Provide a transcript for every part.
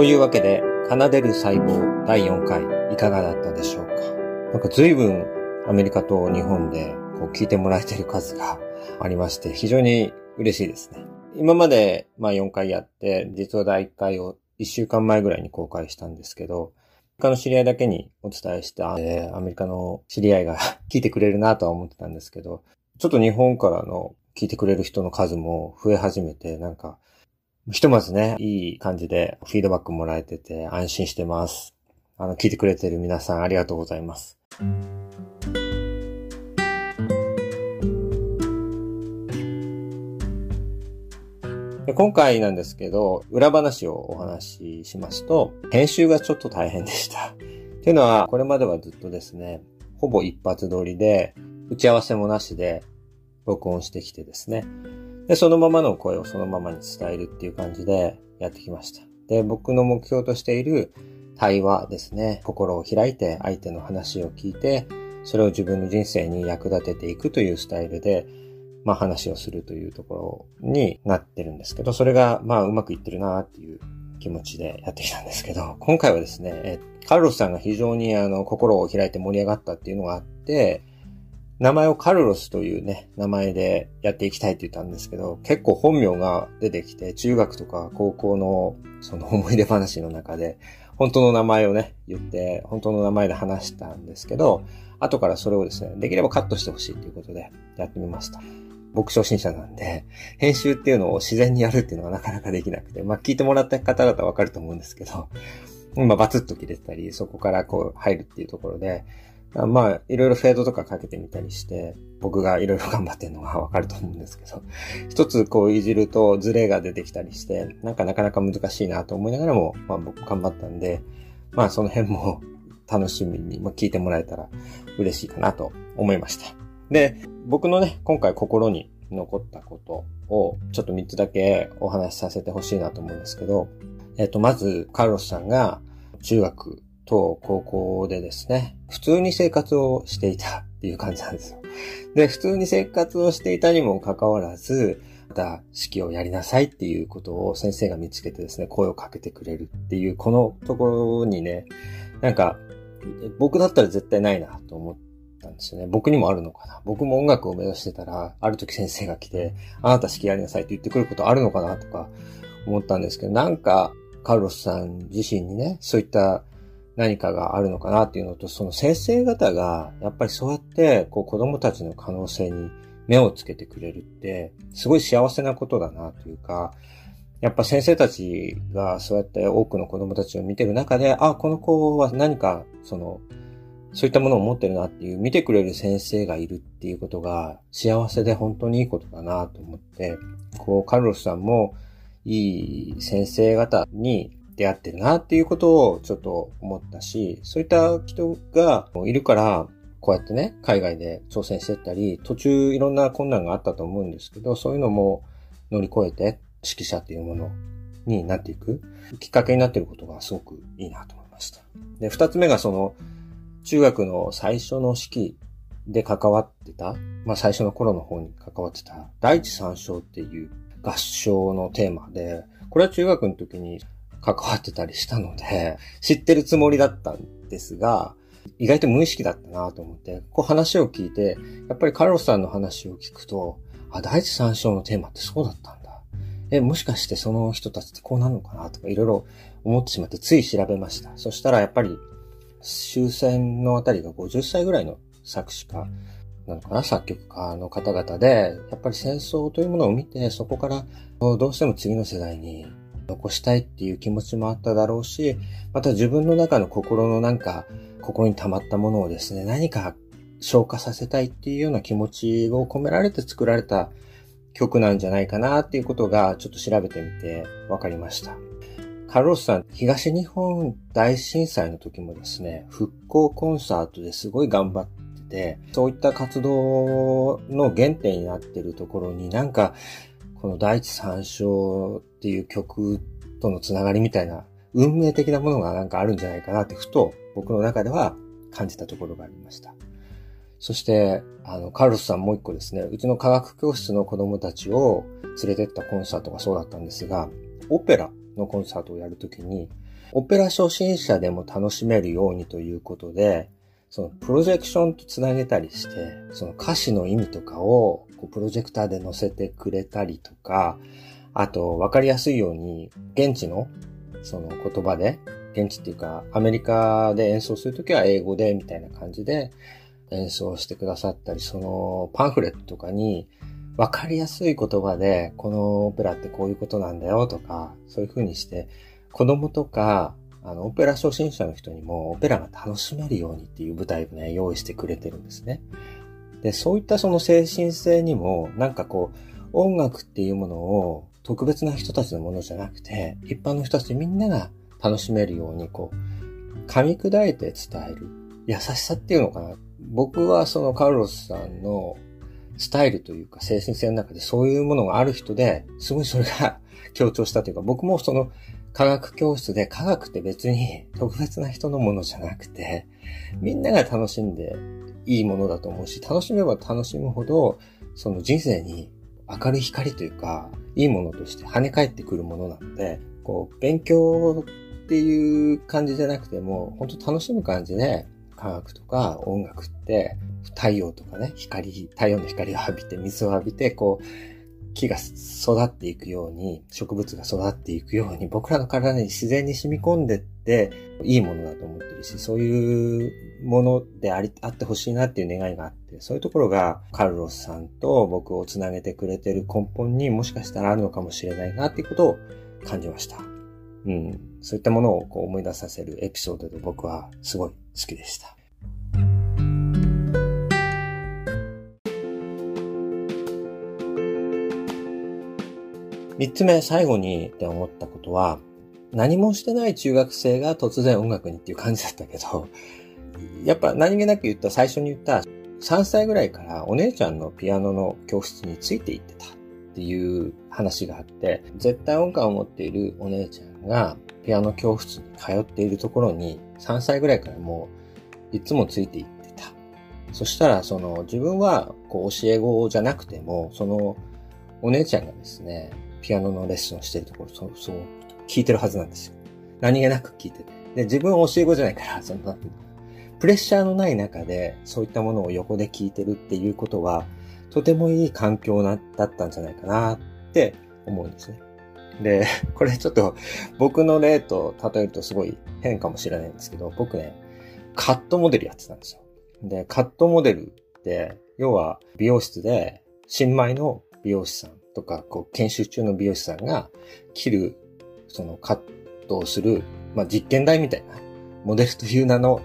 というわけで、奏でる細胞第4回いかがだったでしょうか。なんか随分アメリカと日本でこう聞いてもらえている数がありまして、非常に嬉しいですね。今まで4回やって、実は第1回を1週間前ぐらいに公開したんですけど、アメリカの知り合いだけにお伝えした、アメリカの知り合いが聞いてくれるなとは思ってたんですけど、ちょっと日本からの聞いてくれる人の数も増え始めて、なんか、ひとまずね、いい感じでフィードバックもらえてて安心してます。聞いてくれてる皆さんありがとうございます。で、今回なんですけど、裏話をお話ししますと、編集がちょっと大変でした。っていうのは、これまではずっとですね、ほぼ一発撮りで、打ち合わせもなしで録音してきてですね。で、そのままの声をそのままに伝えるっていう感じでやってきました。で、僕の目標としている対話ですね。心を開いて相手の話を聞いて、それを自分の人生に役立てていくというスタイルで、話をするというところになってるんですけど、それがうまくいってるなーっていう気持ちでやってきたんですけど、今回はですね、カルロスさんが非常に心を開いて盛り上がったっていうのがあって、名前をカルロスというね、名前でやっていきたいって言ったんですけど、結構本名が出てきて、中学とか高校のその思い出話の中で、本当の名前をね、言って、本当の名前で話したんですけど、後からそれをですね、できればカットしてほしいということでやってみました。僕初心者なんで、編集っていうのを自然にやるっていうのはなかなかできなくて、聞いてもらった方々はわかると思うんですけど、バツッと切れてたり、そこからこう入るっていうところで、いろいろフェードとかかけてみたりして、僕がいろいろ頑張ってるのがわかると思うんですけど、一つこういじるとズレが出てきたりして、なかなか難しいなと思いながらも、僕頑張ったんで、その辺も楽しみに、聞いてもらえたら嬉しいかなと思いました。で、僕のね、今回心に残ったことを、ちょっと3つだけお話しさせてほしいなと思うんですけど、まず、カルロスさんが中学、と高校でですね、普通に生活をしていたっていう感じなんですよ。で、普通に生活をしていたにもかかわらず、また式をやりなさいっていうことを先生が見つけてですね、声をかけてくれるっていう、このところにね、僕だったら絶対ないなと思ったんですよね。僕にもあるのかな。僕も音楽を目指してたら、ある時先生が来て、あなた式やりなさいって言ってくることあるのかなとか思ったんですけど、カルロスさん自身にね、そういった何かがあるのかなっていうのと、その先生方がやっぱりそうやってこう子供たちの可能性に目をつけてくれるってすごい幸せなことだなというか、やっぱ先生たちがそうやって多くの子供たちを見てる中で、この子は何かそういったものを持ってるなっていう、見てくれる先生がいるっていうことが幸せで本当にいいことだなと思って、こうカルロスさんもいい先生方に出会ってるなっていうことをちょっと思ったし、そういった人がいるからこうやってね、海外で挑戦してったり、途中いろんな困難があったと思うんですけど、そういうのも乗り越えて指揮者っていうものになっていくきっかけになっていることがすごくいいなと思いました。で、二つ目が中学の最初の式で関わってた、最初の頃の方に関わってた第一三章っていう合唱のテーマで、これは中学の時に関わってたりしたので、知ってるつもりだったんですが、意外と無意識だったなと思って、こう話を聞いて、やっぱりカルロスさんの話を聞くと、第一三章のテーマってそうだったんだ。もしかしてその人たちってこうなるのかなとかいろいろ思ってしまって、つい調べました。そしたらやっぱり、終戦のあたりが50歳ぐらいの作詞家なのかな、作曲家の方々で、やっぱり戦争というものを見て、そこからどうしても次の世代に、残したいっていう気持ちもあっただろうし、また自分の中の心の心に溜まったものをですね、何か消化させたいっていうような気持ちを込められて作られた曲なんじゃないかなっていうことがちょっと調べてみて分かりました。カルロスさん、東日本大震災の時もですね、復興コンサートですごい頑張って、そういった活動の原点になってるところにこの第一三章っていう曲とのつながりみたいな運命的なものがあるんじゃないかなってふと僕の中では感じたところがありました。そして、カルロスさんもう一個ですね、うちの科学教室の子供たちを連れてったコンサートがそうだったんですが、オペラのコンサートをやるときに、オペラ初心者でも楽しめるようにということで、そのプロジェクションとつなげたりして、その歌詞の意味とかをこうプロジェクターで載せてくれたりとか、あと分かりやすいように現地のその言葉で、現地っていうかアメリカで演奏するときは英語でみたいな感じで演奏してくださったり、そのパンフレットとかに分かりやすい言葉でこのオペラってこういうことなんだよとか、そういう風にして子供とかオペラ初心者の人にもオペラが楽しめるようにっていう舞台をね、用意してくれてるんですね。で、そういったその精神性にも、なんかこう音楽っていうものを特別な人たちのものじゃなくて、一般の人たちみんなが楽しめるようにこう噛み砕いて伝える優しさっていうのかな。僕はそのカルロスさんのスタイルというか精神性の中でそういうものがある人で、すごいそれが強調したというか、僕もその科学教室で、科学って別に特別な人のものじゃなくて、みんなが楽しんでいいものだと思うし、楽しめば楽しむほどその人生に明るい光というかいいものとして跳ね返ってくるものなので、こう勉強っていう感じじゃなくても本当楽しむ感じで、科学とか音楽って太陽とかね、太陽の光を浴びて水を浴びて、こう木が育っていくように、植物が育っていくように、僕らの体に自然に染み込んでっていいものだと思ってるし、そういうものであってほしいなっていう願いがあって、そういうところがカルロスさんと僕をつなげてくれてる根本にもしかしたらあるのかもしれないなっていうことを感じました。そういったものをこう思い出させるエピソードで、僕はすごい好きでした。3つ目、最後にって思ったことは、何もしてない中学生が突然音楽にっていう感じだったけど、やっぱ何気なく最初に言った3歳ぐらいからお姉ちゃんのピアノの教室について行ってたっていう話があって、絶対音感を持っているお姉ちゃんがピアノ教室に通っているところに3歳ぐらいからもういつもついて行ってた。そしたらその自分はこう教え子じゃなくても、そのお姉ちゃんがですね、ピアノのレッスンをしているところ、そう聞いてるはずなんですよ。何気なく聞いてて。で、自分は教え子じゃないから、そのなんていうか、プレッシャーのない中で、そういったものを横で聞いてるっていうことは、とてもいい環境だったんじゃないかなって思うんですね。で、これちょっと僕の例と例えるとすごい変かもしれないんですけど、僕ね、カットモデルやってたんですよ。で、カットモデルって、要は美容室で、新米の美容師さんとか、こう研修中の美容師さんが切る、そのカットをする、実験台みたいな、モデルという名の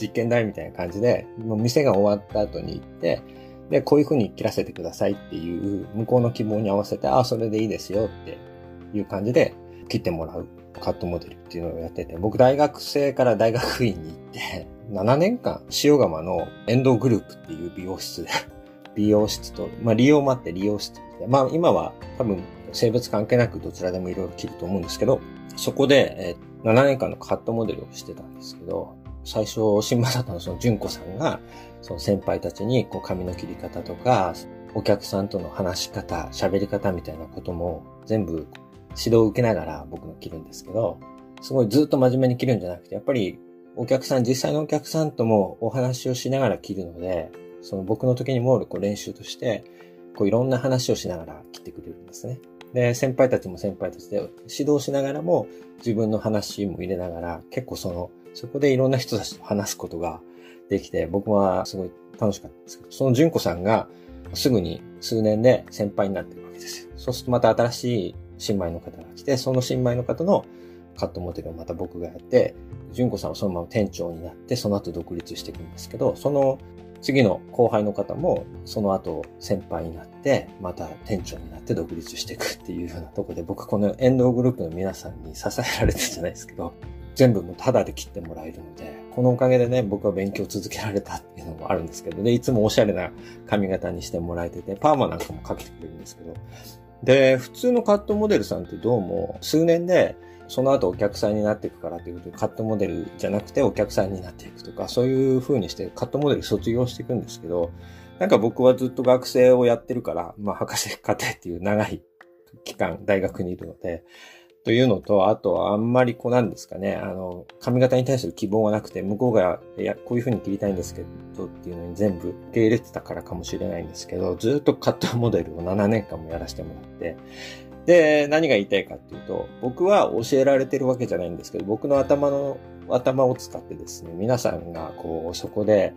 実験台みたいな感じで、もう店が終わった後に行って、で、こういう風に切らせてくださいっていう、向こうの希望に合わせて、ああ、それでいいですよっていう感じで切ってもらうカットモデルっていうのをやってて、僕大学生から大学院に行って、7年間、塩釜の遠藤グループっていう美容室で、美容室と、利用もあって利用室って、今は多分性別関係なくどちらでもいろいろ切ると思うんですけど、そこで7年間のカットモデルをしてたんですけど、最初、新正人のその純子さんが、その先輩たちにこう髪の切り方とか、お客さんとの話し方、喋り方みたいなことも全部指導を受けながら僕も切るんですけど、すごいずっと真面目に切るんじゃなくて、やっぱりお客さん、実際のお客さんともお話をしながら切るので、その僕の時にもこう練習として、こういろんな話をしながら切ってくれるんですね。で、先輩たちも先輩たちで指導しながらも自分の話も入れながら、結構そこでいろんな人たちと話すことができて、僕はすごい楽しかったんですけど、その純子さんがすぐに数年で先輩になってるわけですよ。そうするとまた新しい新米の方が来て、その新米の方のカットモデルをまた僕がやって、純子さんはそのまま店長になって、その後独立していくんですけど、その次の後輩の方もその後先輩になって、また店長になって独立していくっていうようなところで、僕この遠藤グループの皆さんに支えられてるじゃないですけど、全部もうタダで切ってもらえるので、このおかげでね、僕は勉強続けられたっていうのもあるんですけど、で、いつもおしゃれな髪型にしてもらえてて、パーマなんかもかけてくれるんですけど、で、普通のカットモデルさんってどうも数年で、その後お客さんになっていくからということで、カットモデルじゃなくてお客さんになっていくとか、そういう風にしてカットモデル卒業していくんですけど、なんか僕はずっと学生をやってるから、博士課程っていう長い期間大学にいるので、というのと、あとはあんまりこうなんですかね、髪型に対する希望がなくて、向こうが、いや、こういう風に切りたいんですけどっていうのに全部受け入れてたからかもしれないんですけど、ずっとカットモデルを7年間もやらせてもらって、で、何が言いたいかっていうと、僕は教えられてるわけじゃないんですけど、僕の頭を使ってですね、皆さんがこう、そこで、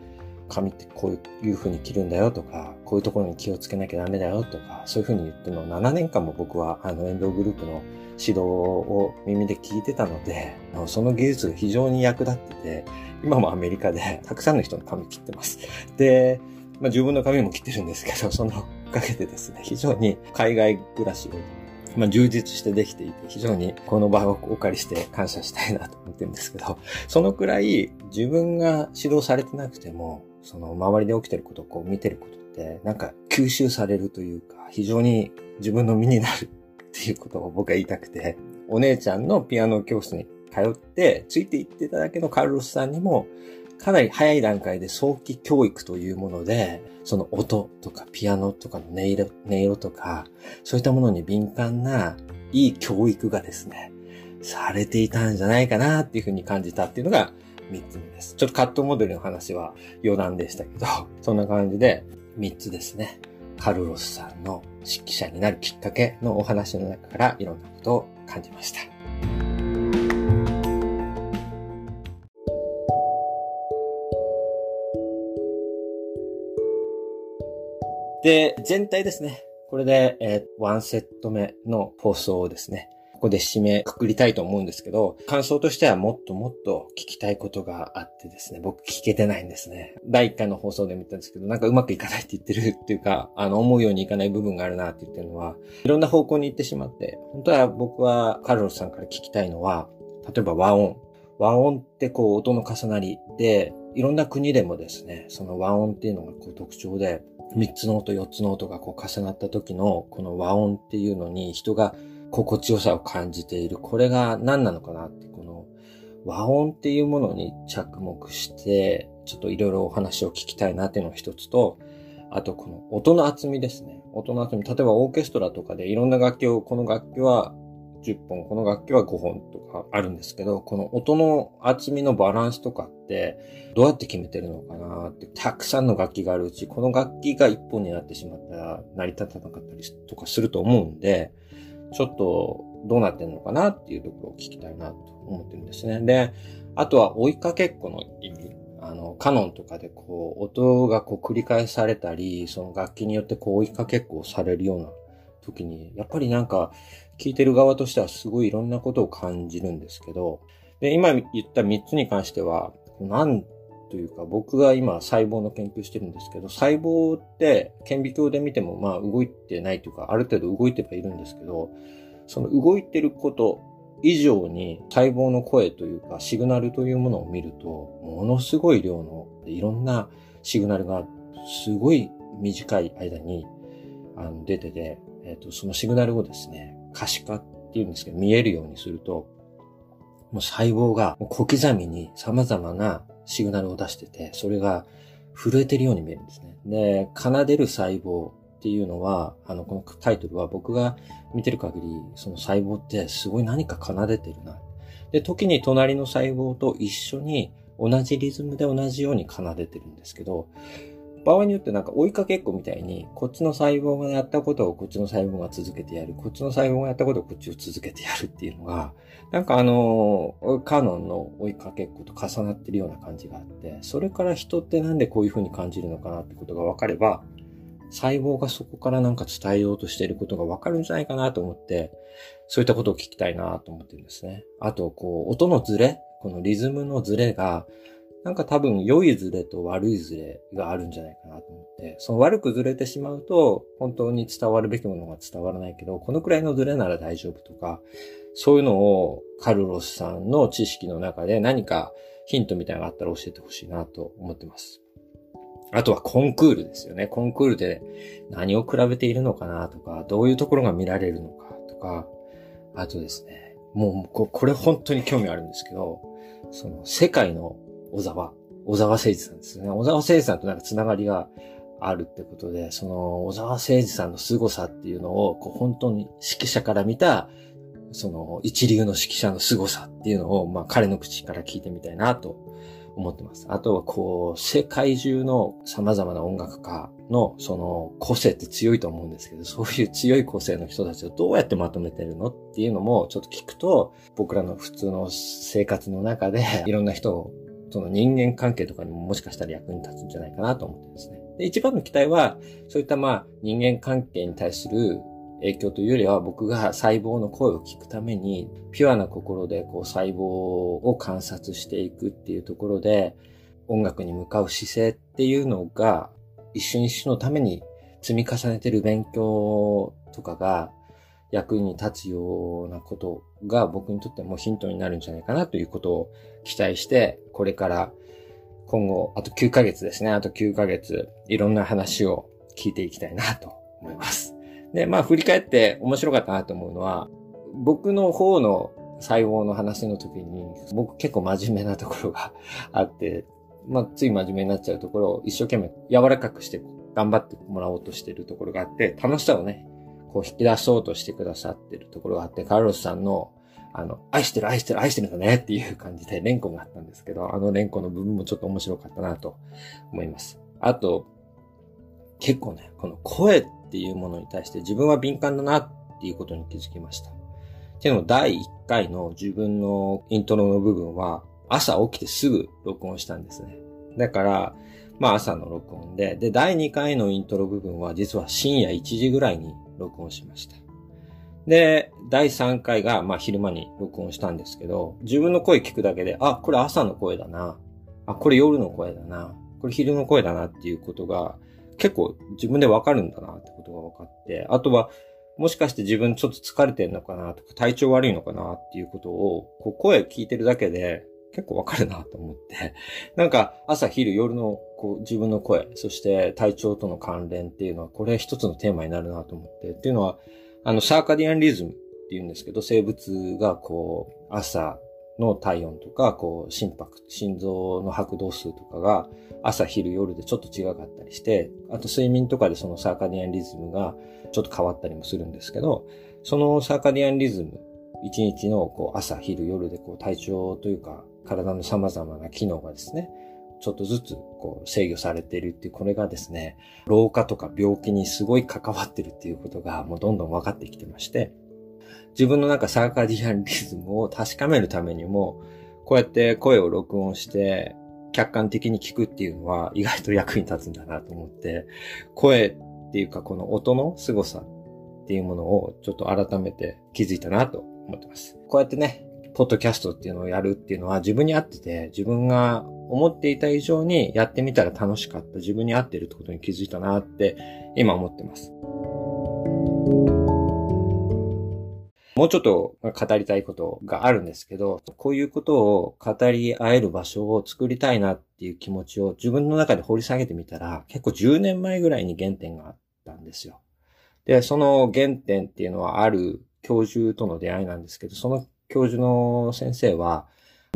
髪ってこういう風に切るんだよとか、こういうところに気をつけなきゃダメだよとか、そういう風に言ってるのを7年間も僕は遠藤グループの指導を耳で聞いてたので、その技術が非常に役立ってて、今もアメリカでたくさんの人の髪切ってます。で、まあ自分の髪も切ってるんですけど、そのおかげでですね、非常に海外暮らしをまあ、充実してできていて、非常にこの場をお借りして感謝したいなと思ってるんですけど、そのくらい自分が指導されてなくても、その周りで起きてることをこう見てることって、なんか吸収されるというか、非常に自分の身になるっていうことを僕は言いたくて、お姉ちゃんのピアノ教室に通って、ついていってただけのカルロスさんにも、かなり早い段階で早期教育というもので、その音とかピアノとかの音色とか、そういったものに敏感ないい教育がですね、されていたんじゃないかなっていうふうに感じたっていうのが3つ目です。ちょっとカットモデルの話は余談でしたけど、そんな感じで3つですね、カルロスさんの指揮者になるきっかけのお話の中からいろんなことを感じました。で、全体ですね。これで、1セット目の放送をですね、ここで締めくくりたいと思うんですけど、感想としてはもっともっと聞きたいことがあってですね、僕聞けてないんですね。第1回の放送でも言ったんですけど、なんかうまくいかないって言ってるっていうか、思うようにいかない部分があるなって言ってるのは、いろんな方向に行ってしまって、本当は僕はカルロスさんから聞きたいのは、例えば和音。和音ってこう音の重なりで、いろんな国でもですね、その和音っていうのがこう特徴で、3つの音、4つの音がこう重なった時のこの和音っていうのに人が心地よさを感じている。これが何なのかなって、この和音っていうものに着目して、ちょっといろいろお話を聞きたいなっていうのが一つと、あとこの音の厚みですね。音の厚み。例えばオーケストラとかでいろんな楽器を、この楽器は10本、この楽器は5本とかあるんですけど、この音の厚みのバランスとかってどうやって決めてるのかなって、たくさんの楽器があるうち、この楽器が1本になってしまったら成り立たなかったりとかすると思うんで、ちょっとどうなってんのかなっていうところを聞きたいなと思ってるんですね。で、あとは追いかけっこの意味。カノンとかでこう、音がこう繰り返されたり、その楽器によってこう追いかけっこをされるような時に、やっぱりなんか、聞いてる側としてはすごいいろんなことを感じるんですけど、で、今言った3つに関しては、なんというか僕が今細胞の研究してるんですけど、細胞って顕微鏡で見てもまあ動いてないというか、ある程度動いてはいるんですけど、その動いてること以上に細胞の声というかシグナルというものを見ると、ものすごい量のいろんなシグナルがすごい短い間に出てて、そのシグナルをですね、可視化っていうんですけど、見えるようにすると、もう細胞が小刻みに様々なシグナルを出してて、それが震えてるように見えるんですね。で、奏でる細胞っていうのは、このタイトルは僕が見てる限り、その細胞ってすごい何か奏でてるな。で、時に隣の細胞と一緒に同じリズムで同じように奏でてるんですけど、場合によってなんか追いかけっこみたいに、こっちの細胞がやったことをこっちの細胞が続けてやる、こっちの細胞がやったことをこっちを続けてやるっていうのが、なんかカノンの追いかけっこと重なってるような感じがあって、それから人ってなんでこういう風に感じるのかなってことが分かれば、細胞がそこからなんか伝えようとしていることが分かるんじゃないかなと思って、そういったことを聞きたいなと思ってるんですね。あと、こう、音のズレ、このリズムのズレが、なんか多分良いズレと悪いズレがあるんじゃないかなと思って、その悪くズレてしまうと本当に伝わるべきものが伝わらないけど、このくらいのズレなら大丈夫とか、そういうのをカルロスさんの知識の中で何かヒントみたいなのがあったら教えてほしいなと思ってます。あとはコンクールですよね。コンクールで何を比べているのかなとか、どういうところが見られるのかとか、あとですね、もうこれ本当に興味あるんですけど、その世界の小沢誠二さんですね。小沢誠二さんとなんかつながりがあるってことで、その小沢誠二さんの凄さっていうのを、こう本当に指揮者から見たその一流の指揮者の凄さっていうのを、まあ彼の口から聞いてみたいなと思ってます。あとはこう、世界中の様々な音楽家のその個性って強いと思うんですけど、そういう強い個性の人たちをどうやってまとめてるのっていうのもちょっと聞くと、僕らの普通の生活の中でいろんな人を、その人間関係とかにももしかしたら役に立つんじゃないかなと思ってですね。で、一番の期待は、そういったまあ人間関係に対する影響というよりは、僕が細胞の声を聞くためにピュアな心でこう細胞を観察していくっていうところで、音楽に向かう姿勢っていうのが一瞬一瞬のために積み重ねてる勉強とかが役に立つようなことが僕にとってもヒントになるんじゃないかなということを期待して、これから今後あと9ヶ月ですね、あと9ヶ月いろんな話を聞いていきたいなと思います。で、まあ振り返って面白かったなと思うのは、僕の方の細胞の話の時に、僕結構真面目なところがあって、まあつい真面目になっちゃうところを一生懸命柔らかくして頑張ってもらおうとしているところがあって、楽しさをね、こう引き出そうとしてくださってるところがあって、カルロスさんの愛してる愛してる愛してるんだねっていう感じで連呼があったんですけど、あの連呼の部分もちょっと面白かったなと思います。あと、結構ね、この声っていうものに対して自分は敏感だなっていうことに気づきました。っていうのを第1回の自分のイントロの部分は朝起きてすぐ録音したんですね。だからまあ朝の録音で、で第2回のイントロ部分は実は深夜1時ぐらいに録音しました。で第3回がまあ昼間に録音したんですけど、自分の声聞くだけで、あ、これ朝の声だな、あ、これ夜の声だな、これ昼の声だなっていうことが結構自分でわかるんだなってことが分かって、あとはもしかして自分ちょっと疲れてるのかなとか体調悪いのかなっていうことをこう声聞いてるだけで結構わかるなと思って、なんか朝昼夜のこう自分の声、そして体調との関連っていうのはこれ一つのテーマになるなと思って、っていうのはサーカディアンリズムっていうんですけど、生物がこう朝の体温とか、こう心拍、心臓の拍動数とかが朝昼夜でちょっと違かったりして、あと睡眠とかでそのサーカディアンリズムがちょっと変わったりもするんですけど、そのサーカディアンリズム、一日のこう朝昼夜でこう体調というか体の様々な機能がですね、ちょっとずつこう制御されているっていう、これがですね、老化とか病気にすごい関わってるっていうことがもうどんどん分かってきてまして、自分のなんかサーカディアンリズムを確かめるためにも、こうやって声を録音して客観的に聞くっていうのは意外と役に立つんだなと思って、声っていうかこの音の凄さっていうものをちょっと改めて気づいたなと思ってます。こうやってね、ポッドキャストっていうのをやるっていうのは自分に合ってて、自分が思っていた以上にやってみたら楽しかった、自分に合ってるってことに気づいたなって今思ってます。もうちょっと語りたいことがあるんですけど、こういうことを語り合える場所を作りたいなっていう気持ちを自分の中で掘り下げてみたら、結構10年前ぐらいに原点があったんですよ。で、その原点っていうのはある教授との出会いなんですけど、その教授の先生は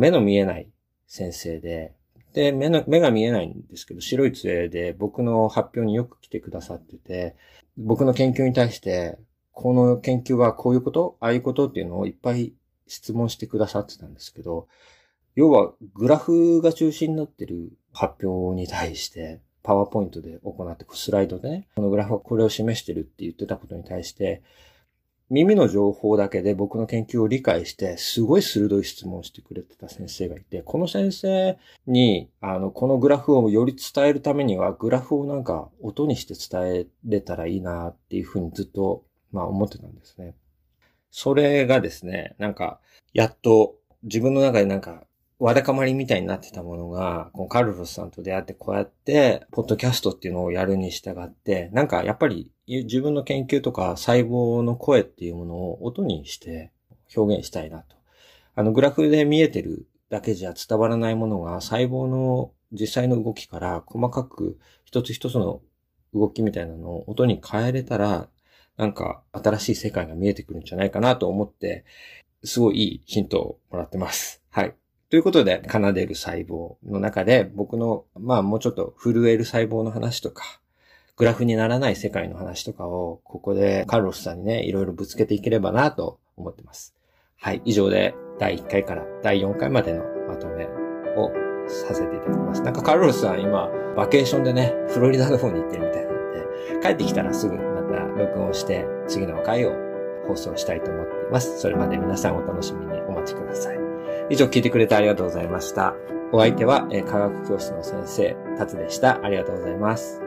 目の見えない先生で、で、目が見えないんですけど、白い杖で僕の発表によく来てくださってて、僕の研究に対して、この研究はこういうこと、ああいうことっていうのをいっぱい質問してくださってたんですけど、要はグラフが中心になってる発表に対して、パワーポイントで行って、スライドでね、このグラフはこれを示してるって言ってたことに対して、耳の情報だけで僕の研究を理解して、すごい鋭い質問をしてくれてた先生がいて、この先生に、このグラフをより伝えるためには、グラフをなんか音にして伝えれたらいいなっていうふうにずっと、まあ思ってたんですね。それがですね、なんかやっと自分の中でなんかわだかまりみたいになってたものが、このカルロスさんと出会って、こうやってポッドキャストっていうのをやるに従って、なんかやっぱり自分の研究とか細胞の声っていうものを音にして表現したいなと。グラフで見えてるだけじゃ伝わらないものが、細胞の実際の動きから細かく一つ一つの動きみたいなのを音に変えれたら、なんか新しい世界が見えてくるんじゃないかなと思って、すごいいいヒントをもらってます。はい。ということで、奏でる細胞の中で僕の、まあもうちょっと震える細胞の話とか、グラフにならない世界の話とかを、ここでカルロスさんにね、いろいろぶつけていければなと思ってます。はい、以上で第1回から第4回までのまとめをさせていただきます。なんかカルロスさん今、バケーションでね、フロリダの方に行ってるみたいなんで、帰ってきたらすぐまた録音して、次の回を放送したいと思っています。それまで皆さんお楽しみにお待ちください。以上、聞いてくれてありがとうございました。お相手は、科学教室の先生、達でした。ありがとうございます。